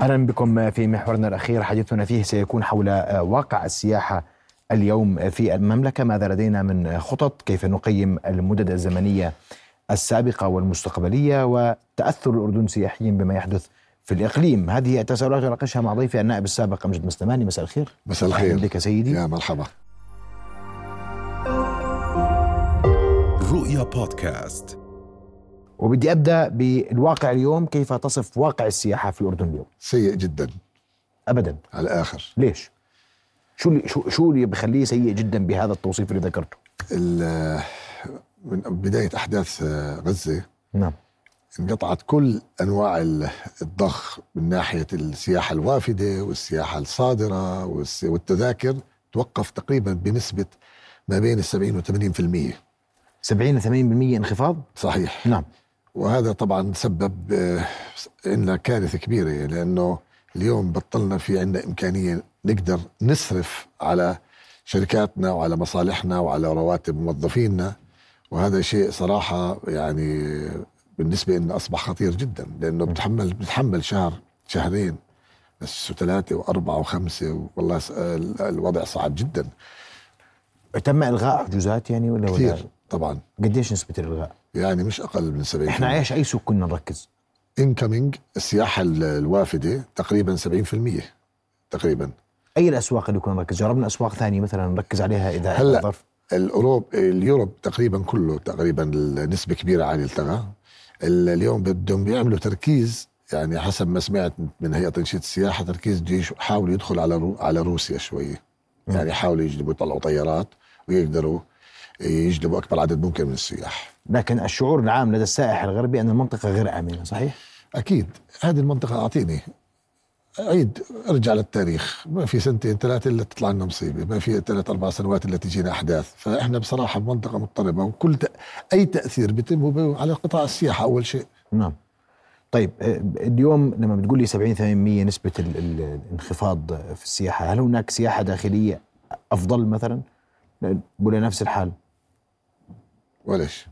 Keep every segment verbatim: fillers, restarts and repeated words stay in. أهلا بكم في محورنا الأخير، حديثنا فيه سيكون حول واقع السياحة اليوم في المملكة. ماذا لدينا من خطط؟ كيف نقيم المدد الزمنية السابقة والمستقبلية؟ وتأثر الأردن سياحيا بما يحدث في الإقليم. هذه التساؤلات نناقشها مع ضيفي النائب السابق أمجد مسلماني. مساء الخير. مساء الخير لك سيدي. يا مرحبا. رؤيا بودكاست. وبدي أبدأ بالواقع اليوم. كيف تصف واقع السياحة في الأردن اليوم؟ سيء جدا. أبدا على الآخر. ليش؟ شو اللي شو شو اللي بخليه سيء جدا بهذا التوصيف اللي ذكرته؟ من بداية أحداث غزة نعم انقطعت كل أنواع الضخ من ناحية السياحة الوافدة والسياحة الصادرة والتذاكر، توقف تقريبا بنسبة ما بين السبعين وثمانين في المية. سبعين وثمانين بالمية انخفاض؟ صحيح نعم. وهذا طبعا سبب إن كارثة كبيرة، لأنه اليوم بطلنا في عندنا إمكانية نقدر نصرف على شركاتنا وعلى مصالحنا وعلى رواتب موظفينا، وهذا شيء صراحة يعني بالنسبة إنه أصبح خطير جدا، لأنه بتحمل بتحمل شهر شهرين بس، وثلاثة وأربعة وخمسة، والله الوضع صعب جدا. تم إلغاء حجوزات يعني ولا كثير ولا؟ طبعا. قديش نسبة الإلغاء؟ يعني مش أقل من سبعين. إحنا عايش أي سوق كنا نركز؟ إنكمينج السياحة الوافدة تقريبا سبعين في المية تقريبا. أي الأسواق اللي كنا نركز؟ جربنا أسواق ثانية مثلا نركز عليها إذا هلا الأوروب اليوروب تقريبا كله تقريبا نسبة كبيرة على التغى. اليوم بدهم بيعملوا تركيز، يعني حسب ما سمعت من هيئة تنشيط السياحة، تركيز جيش حاولوا يدخل على رو على روسيا شوية، يعني حاولوا يجلبوا يطلعوا طيارات ويقدروا يجلبوا أكبر عدد ممكن من السياح. لكن الشعور العام لدى السائح الغربي أن المنطقة غير آمنة. صحيح أكيد. هذه المنطقة أعطيني عيد أرجع للتاريخ، ما في سنتين ثلاثة اللي تطلع لنا مصيبة، ما في ثلاث أربع سنوات اللي تجينا أحداث. فإحنا بصراحة منطقة مضطربة، وكل ت... أي تأثير بيتم على قطاع السياحة أول شيء. نعم. طيب اليوم لما بتقول لي سبعين ثمانين مية نسبة الانخفاض في السياحة، هل هناك سياحة داخلية أفضل مثلا ولا نفس الحال؟ وليش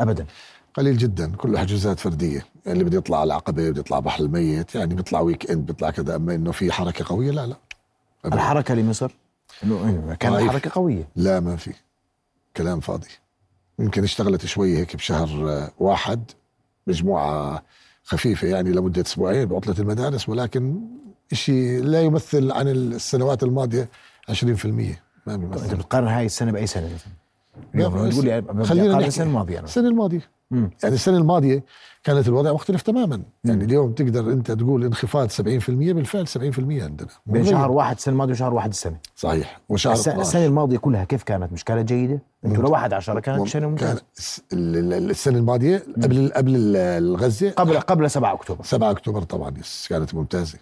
أبدا، قليل جدا. كله حجوزات فردية، اللي بدي يطلع على العقبة، بدي يطلع بحر الميت، يعني بيطلع ويك إند، بيطلع كذا. أما إنه في حركة قوية لا لا أبداً. الحركة لمصر إنه كان طيب. حركة قوية لا، ما في كلام فاضي. يمكن اشتغلت شوية هيك بشهر واحد مجموعة خفيفة يعني لمدة أسبوعين بعطلة المدارس، ولكن إشي لا يمثل عن السنوات الماضية عشرين في المية. ما بيمثل. أنت بتقارن هاي السنة بأي سنة؟ خلينا نقارن السنة الماضية. السنة الماضية مم. يعني السنة الماضية كانت الوضع مختلف تماماً. مم. يعني اليوم تقدر أنت تقول انخفاض سبعين بالمية، بالفعل سبعين بالمية عندنا بين شهر واحد السنة الماضية وشهر واحد السنة. صحيح. وشهر السنة, السنة الماضية كلها كيف كانت؟ مش كانت جيدة؟ أنتوا لو واحد عشرة كانت سنة ممتازة. السنة الماضية قبل قبل الغزة، قبل قبل سبعة أكتوبر. سبعة أكتوبر طبعاً كانت ممتازة،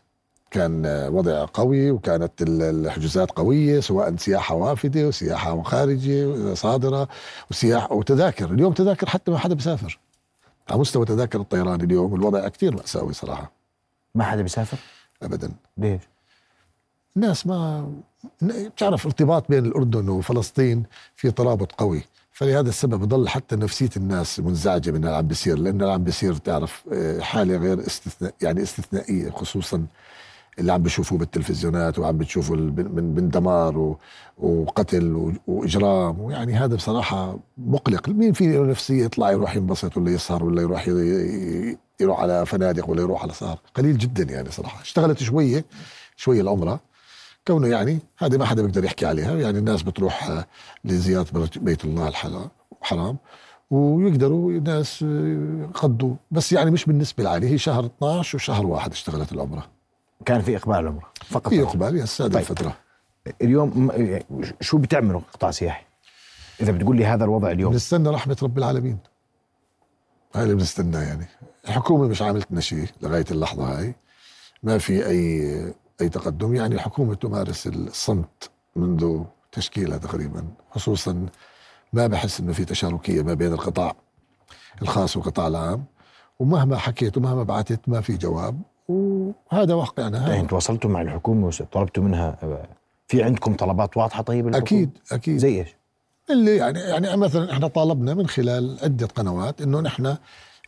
كان وضع قوي، وكانت الحجوزات قوية، سواء سياحة وافدة وسياحة وخارجية وصادرة وسياحة وتذاكر. اليوم تذاكر حتى ما حدا بيسافر. على مستوى تذاكر الطيران اليوم الوضع كتير مأساوي صراحة. ما حدا بيسافر أبدا. ليش؟ الناس ما بتعرف ارتباط بين الأردن وفلسطين، في ترابط قوي، فلهذا السبب بضل حتى نفسية الناس منزعجة من اللي عم بيصير، لأن اللي عم بيصير تعرف حالة غير استثناء، يعني استثنائية، خصوصاً اللي عم بشوفوه بالتلفزيونات وعم بتشوفوا من دمار وقتل وإجرام، ويعني هذا بصراحة مقلق. مين فيه نفسية يطلع يروح ينبسط ولا يسهر ولا يروح يروح على فنادق ولا يروح على سهر؟ قليل جدا يعني صراحة. اشتغلت شوية شوية العمرة كونه يعني هذا ما حدا بيقدر يحكي عليها، يعني الناس بتروح لزيارة بيت الله الحرام ويقدروا الناس يقضوا، بس يعني مش بالنسبة العالية. هي شهر اثنا عشر وشهر واحد اشتغلت العمرة، كان في إقبال العمرة فقط. في إقبال يا السادة. طيب. الفترة اليوم شو بتعملوا قطاع سياحي إذا بتقول لي هذا الوضع اليوم؟ بنستنى رحمة رب العالمين، هاي اللي بنستناه. يعني الحكومة مش عاملت لنا شيء لغاية اللحظة هاي، ما في أي أي تقدم. يعني الحكومة تمارس الصمت منذ تشكيلها تقريبا، خصوصا ما بحس إنه في تشاركية ما بين القطاع الخاص والقطاع العام، ومهما حكيت ومهما بعتت ما في جواب، وهذا واقعنا. يعني تواصلتوا مع الحكومة وطلبتوا منها، في عندكم طلبات واضحة؟ طيب أكيد أكيد. زي إيش اللي يعني يعني مثلا إحنا طالبنا من خلال عدة قنوات إنه نحن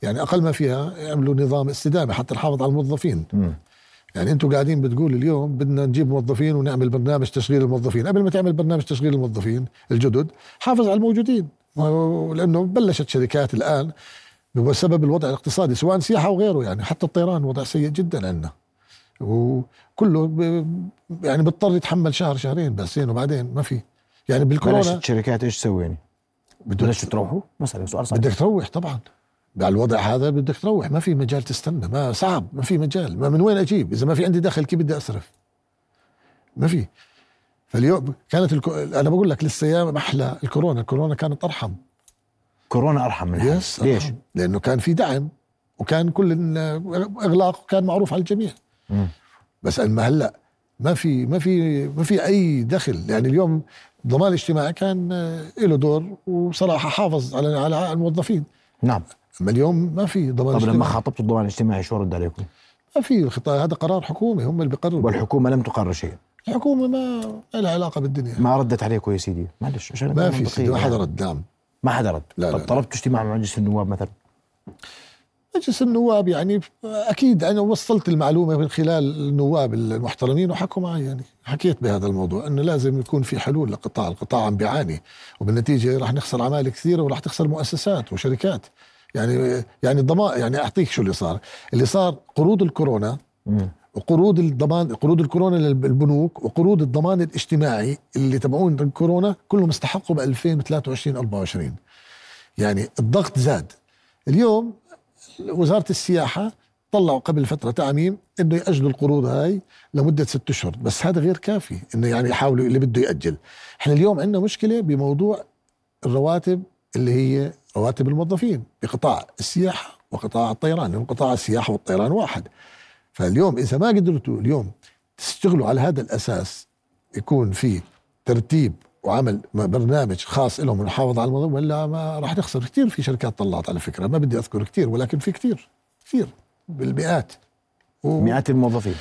يعني أقل ما فيها يعملوا نظام استدامة حتى نحافظ على الموظفين. م. يعني أنتوا قاعدين بتقول اليوم بدنا نجيب موظفين ونعمل برنامج تشغيل الموظفين. قبل ما تعمل برنامج تشغيل الموظفين الجدد حافظ على الموجودين، لأنه بلشت شركات الآن بسبب الوضع الاقتصادي سواء سياحة وغيره، يعني حتى الطيران وضع سيء جدا عندنا، وكله يعني بضطر يتحمل شهر شهرين بس وبعدين ما في. يعني بالكورونا بلشت شركات إيش سويني؟ بلشت تروحوا مثلا سؤال صعب، بدك تروح طبعا على الوضع هذا، بدك تروح، ما في مجال تستنى، ما صعب، ما في مجال، ما من وين أجيب إذا ما في عندي دخل؟ كيف بدي أصرف؟ ما في. فاليوم كانت الكو... أنا بقول لك للصيام أحلى الكورونا، الكورونا كانت أرحم، كورونا أرحم من الحين. ليش؟ لأنه كان في دعم وكان كل إغلاق وكان معروف على الجميع. م. بس أما هلأ ما في ما في ما في أي دخل. يعني اليوم ضمان الاجتماعي كان له دور وصراحة حافظ على على الموظفين. نعم. أما اليوم ما في ضمان اجتماعي. طب لما خاطبتوا الضمان الاجتماعي شو رد عليكم؟ ما في الخطاب، هذا قرار حكومي هم اللي بيقرروا، والحكومة لم تقرر شيء. الحكومة ما لها علاقة بالدنيا. ما ردت عليكم يا سيدي؟ معلش عشان ما في سيدي، ما حدا رد. نعم ما حدا رد. لا طب لا طلبت لا. اجتماع مع مجلس النواب مثلا؟ مجلس النواب يعني أكيد أنا وصلت المعلومة من خلال النواب المحترمين وحكوا معي، يعني حكيت بهذا الموضوع أنه لازم يكون في حلول لقطاع، القطاع عم بيعاني وبالنتيجة راح نخسر عمال كثيرة وراح تخسر مؤسسات وشركات. يعني يعني ضمان، يعني أعطيك شو اللي صار. اللي صار قروض الكورونا م. وقروض الضمان، قروض الكورونا للبنوك وقروض الضمان الاجتماعي اللي تبعون الكورونا كلهم استحقوا ب ألفين وثلاثة وعشرين أربعة وعشرين. يعني الضغط زاد. اليوم وزارة السياحة طلعوا قبل فترة تعميم إنه يأجلوا القروض هاي لمدة ست أشهر، بس هذا غير كافي إنه يعني يحاولوا اللي بده يأجل. إحنا اليوم عندنا مشكلة بموضوع الرواتب اللي هي رواتب الموظفين بقطاع السياحة وقطاع الطيران، لأن قطاع السياحة والطيران واحد. فاليوم إذا ما قدرتوا اليوم تشتغلوا على هذا الأساس، يكون في ترتيب وعمل برنامج خاص لهم ونحافظ على الموضوع، ولا ما راح تخسر كتير. في شركات طلعت على فكرة، ما بدي أذكر كتير، ولكن في كتير كتير بالمئات و... مئات الموظفين.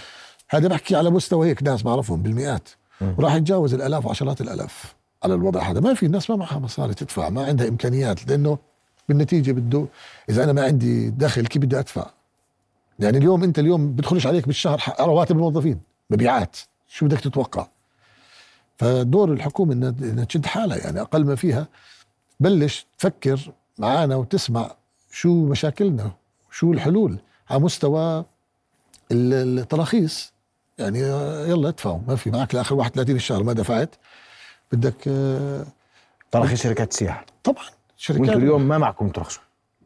هذا بحكي على مستوى هيك ناس بعرفهم بالمئات، وراح يتجاوز الألاف وعشرات الألاف على الوضع هذا. ما في ناس ما معها مصاري تدفع، ما عندها إمكانيات، لأنه بالنتيجة بده إذا أنا ما عندي دخل كيف بدي أدفع؟ يعني اليوم أنت اليوم بدخلش عليك بالشهر رواتب الموظفين، مبيعات، شو بدك تتوقع؟ فدور الحكومة إنها تشد حالها، يعني أقل ما فيها بلش تفكر معانا وتسمع شو مشاكلنا وشو الحلول على مستوى التراخيص. يعني يلا ادفعوا، ما في معك لآخر واحد ثلاثين الشهر ما دفعت بدك تراخيص شركات سياحة. طبعا شركات، وانتوا اليوم ما معكم ترخصوا،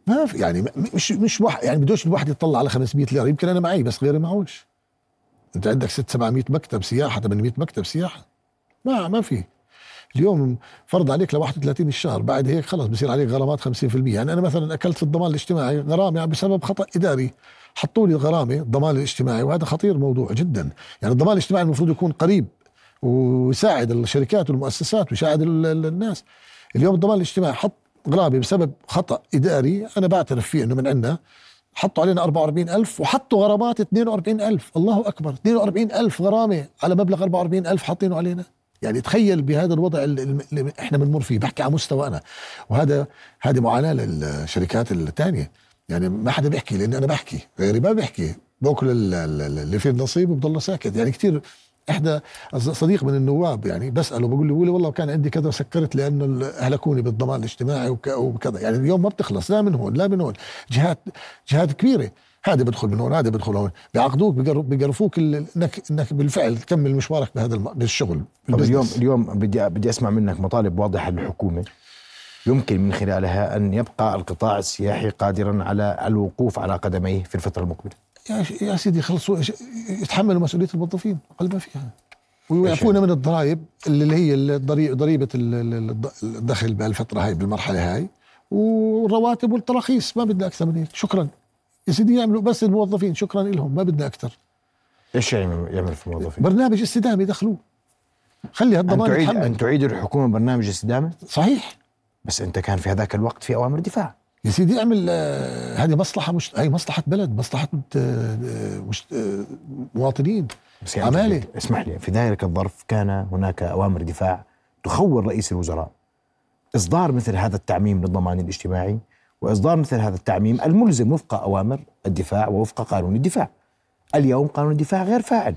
ما في. يعني مش مش واحد، يعني بدوش الواحد يطلع على خمسمية ليرة، يمكن أنا معي بس غيري معوش. أنت عندك ست سبعمية مكتب سياحة، ثمانمية مكتب سياحة، ما ما في. اليوم فرض عليك ل واحد وثلاثين الشهر، بعد هيك خلص بصير عليك غرامات خمسين بالمئة. يعني أنا مثلا أكلت في الضمان الاجتماعي غرامة بسبب خطأ إداري، حطوا لي غرامة الضمان الاجتماعي، وهذا خطير موضوع جدا. يعني الضمان الاجتماعي المفروض يكون قريب ويساعد الشركات والمؤسسات ويساعد الناس. اليوم الضمان الاجتماعي حط غرامة بسبب خطأ إداري، أنا بعترف فيه إنه من عندنا، حطوا علينا أربعة وأربعين ألف وحطوا غرامات اثنين وأربعين ألف. الله أكبر، اثنين وأربعين ألف غرامة على مبلغ أربعة وأربعين ألف حاطينه علينا. يعني تخيل بهذا الوضع اللي احنا بنمر فيه، بحكي على مستوى انا، وهذا هذه معاناة للشركات الثانية. يعني ما حدا بيحكي، لان انا بحكي غيري ما بيحكي، باكل اللي فيه نصيب وبضل ساكت. يعني كتير احدى صديق من النواب يعني بساله بقول له والله كان عندي كذا سكرت لانه اهلكوني بالضمان الاجتماعي وكذا. يعني اليوم ما بتخلص، لا من هون لا من هون، جهات جهات كبيرة، هذا بدخل من هون هذا بدخل هون، بيعقدوك بيقرفوك انك انك بالفعل تكمل مشوارك بهذا بالشغل. اليوم اليوم بدي بدي اسمع منك مطالب واضحه للحكومه يمكن من خلالها ان يبقى القطاع السياحي قادرا على الوقوف على قدميه في الفتره المقبله. يا يا سيدي خلصوا يتحملوا مسؤوليه الموظفين اقل ما فيها، ويعفونا من الضرائب اللي هي ضريبه الدخل بهالفتره هاي بالمرحله هاي، والرواتب والتراخيص، ما بدنا اكثر من هيك. شكرا يا سيدي، يعملوا بس الموظفين، شكرا لهم، ما بدنا أكتر. إيش يعمل يعمل في الموظفين؟ برنامج استدامة دخلوه، خلي هالضمان يتحمل. أن تعيد أن تعيد الحكومة برنامج استدامة صحيح، بس أنت كان في هذاك الوقت في أوامر دفاع يا سيدي. أعمل آه هذه مصلحة، مش هاي مصلحة بلد، مصلحة آه مش آه مواطنين عمالة. اسمح لي، في ذلك الظرف كان هناك أوامر دفاع تخول رئيس الوزراء إصدار مثل هذا التعميم للضمان الاجتماعي، وإصدار مثل هذا التعميم الملزم وفق أوامر الدفاع ووفق قانون الدفاع. اليوم قانون الدفاع غير فاعل،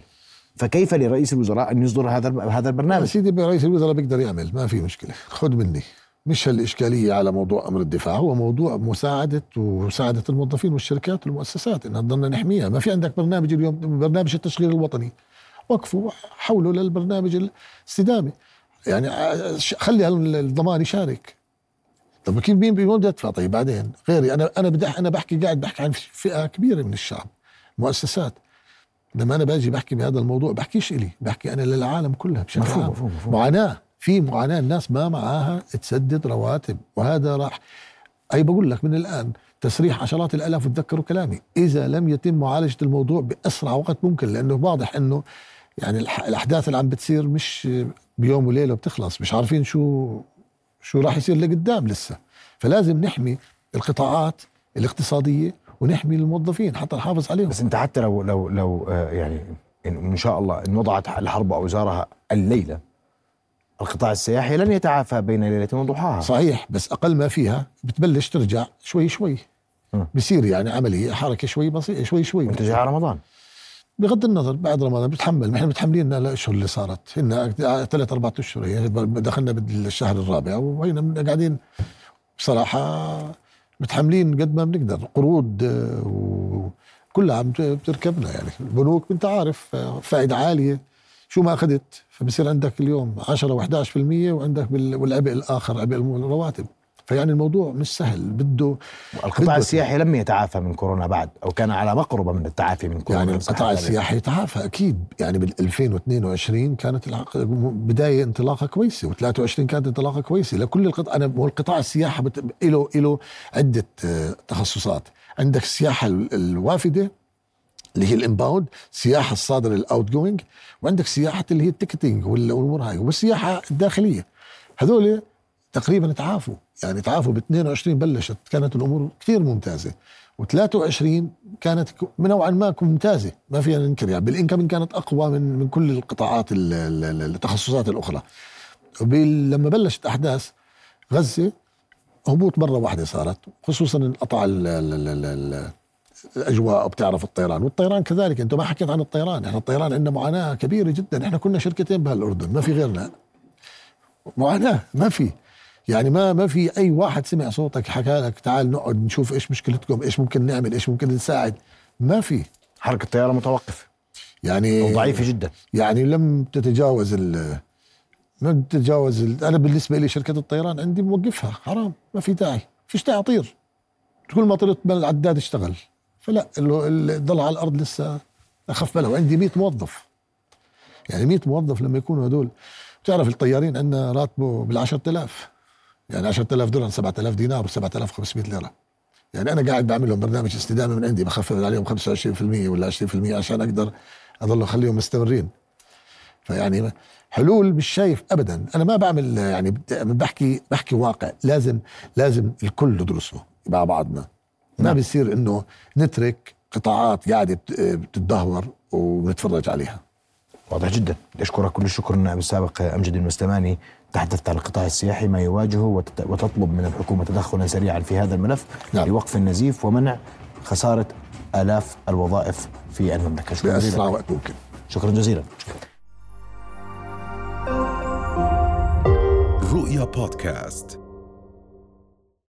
فكيف لرئيس الوزراء أن يصدر هذا هذا البرنامج؟ سيدي رئيس الوزراء بيقدر يعمل، ما في مشكلة. خد مني، مش هالإشكالية على موضوع أمر الدفاع، هو موضوع مساعدة ومساعدة الموظفين والشركات والمؤسسات إنها تضلنا نحميها. ما في عندك برنامج اليوم، برنامج التشغيل الوطني وقفوا حوله للبرنامج الاستدامي، يعني خلي الضمان يشارك. طب كيف مين بده يدفع؟ طيب بعدين غيري أنا أنا بدي أنا بحكي قاعد بحكي عن فئة كبيرة من الشعب، مؤسسات. لما أنا باجي بحكي بهذا الموضوع بحكيش إلي، بحكي أنا للعالم كلها بشكل عام. معاناة، في معاناة الناس ما معاها تسدد رواتب، وهذا راح أي بقول لك من الآن تسريح عشرات الآلاف. وتذكروا كلامي، إذا لم يتم معالجة الموضوع بأسرع وقت ممكن، لأنه واضح أنه يعني الأحداث اللي عم بتصير مش بيوم وليلة بتخلص، مش عارفين شو شو راح يصير لقدام لسه. فلازم نحمي القطاعات الاقتصادية ونحمي الموظفين حتى نحافظ عليهم. بس أنت حتى لو لو لو يعني إن شاء الله إن وضعت الحرب أوزارها الليلة، القطاع السياحي لن يتعافى بين ليلة وضحاها. صحيح، بس أقل ما فيها بتبلش ترجع شوي شوي، بصير يعني عملية حركة شوي بسيطة شوي شوي. منتجع رمضان بغض النظر بعد رمضان بتحمل، نحن متحملين الأشهر اللي صارت، هن ثلاث أربعة أشهر، يعني دخلنا بالشهر الرابع وهنا قاعدين بصراحة متحملين قد ما بنقدر. قروض وكلها عم بتركبنا، يعني البنوك أنت عارف فائدة عالية شو ما أخذت، فبصير عندك اليوم عشرة وإحداعش في المية، وعندك والعبء الآخر عبء الرواتب. فيعني الموضوع مش سهل، بده القطاع السياحي لم يتعافى من كورونا بعد، أو كان على مقربة من التعافي من كورونا. يعني القطاع السياحي تعافى أكيد، يعني بال ألفين واثنين وعشرين كانت بداية انطلاقة كويسة، وثلاثة وعشرين كانت انطلاقة كويسة لكل القطاع. أنا والقطاع السياحي له له عدة تخصصات، عندك السياحة الوافدة اللي هي الانباوند، سياحة الصادرة الأوت جوينج، وعندك سياحة اللي هي التيكتينج والأمور هاي، والسياحة الداخلية. هذول تقريبا تعافوا، يعني تعافوا باثنين وعشرين بلشت كانت الأمور كتير ممتازة، وثلاثة وعشرين كانت نوعا ما ممتازة، ما فينا ننكر، يعني بالإنكم كانت أقوى من من كل القطاعات التخصصات الأخرى. لما بلشت أحداث غزة هبوط مرة واحدة صارت، خصوصا انقطع الأجواء، بتعرف الطيران، والطيران كذلك. أنتوا ما حكيت عن الطيران، إحنا الطيران عندنا معاناة كبيرة جدا، إحنا كنا شركتين بهالأردن، ما في غيرنا، معاناة ما في، يعني ما ما في أي واحد سمع صوتك حكى لك تعال نقعد نشوف إيش مشكلتكم، إيش ممكن نعمل، إيش ممكن نساعد، ما في. حركة الطيران متوقفة يعني وضعيفة جدا، يعني لم تتجاوز ال لم تتجاوز ال أنا بالنسبة لي شركة الطيران عندي موقفها حرام، ما في داعي، فيش داعي أطير. كل ما طلت العداد اشتغل، فلا اللي ضل على الأرض لسه أخف بله. وعندي مئة موظف، يعني مئة موظف لما يكونوا هدول، بتعرف الطيارين عندنا راتبه بالعشرة آلاف، يعني عشرة آلاف دولار سبعة آلاف دينار سبعة آلاف خمسمائة ليرة. يعني أنا قاعد بعمل لهم برنامج استدامة من عندي، بخفف عليهم خمسة وعشرين في المية ولا عشرين في المية عشان أقدر أظل أخليهم مستمرين. فيعني حلول مش شايف أبدا، أنا ما بعمل، يعني بحكي بحكي واقع، لازم لازم الكل ندرسه مع بعضنا. ما بيصير إنه نترك قطاعات قاعدة بتتدهور ونتفرج عليها. واضح جدا. أشكرك كل الشكر النائب السابق أمجد المسلماني، تحدثت عن القطاع السياحي ما يواجهه، وتطلب من الحكومة تدخلا سريعا في هذا الملف لوقف النزيف ومنع خسارة آلاف الوظائف في المملكة. شكرا جزيلا. شكرا جزيلا. رؤيا بودكاست.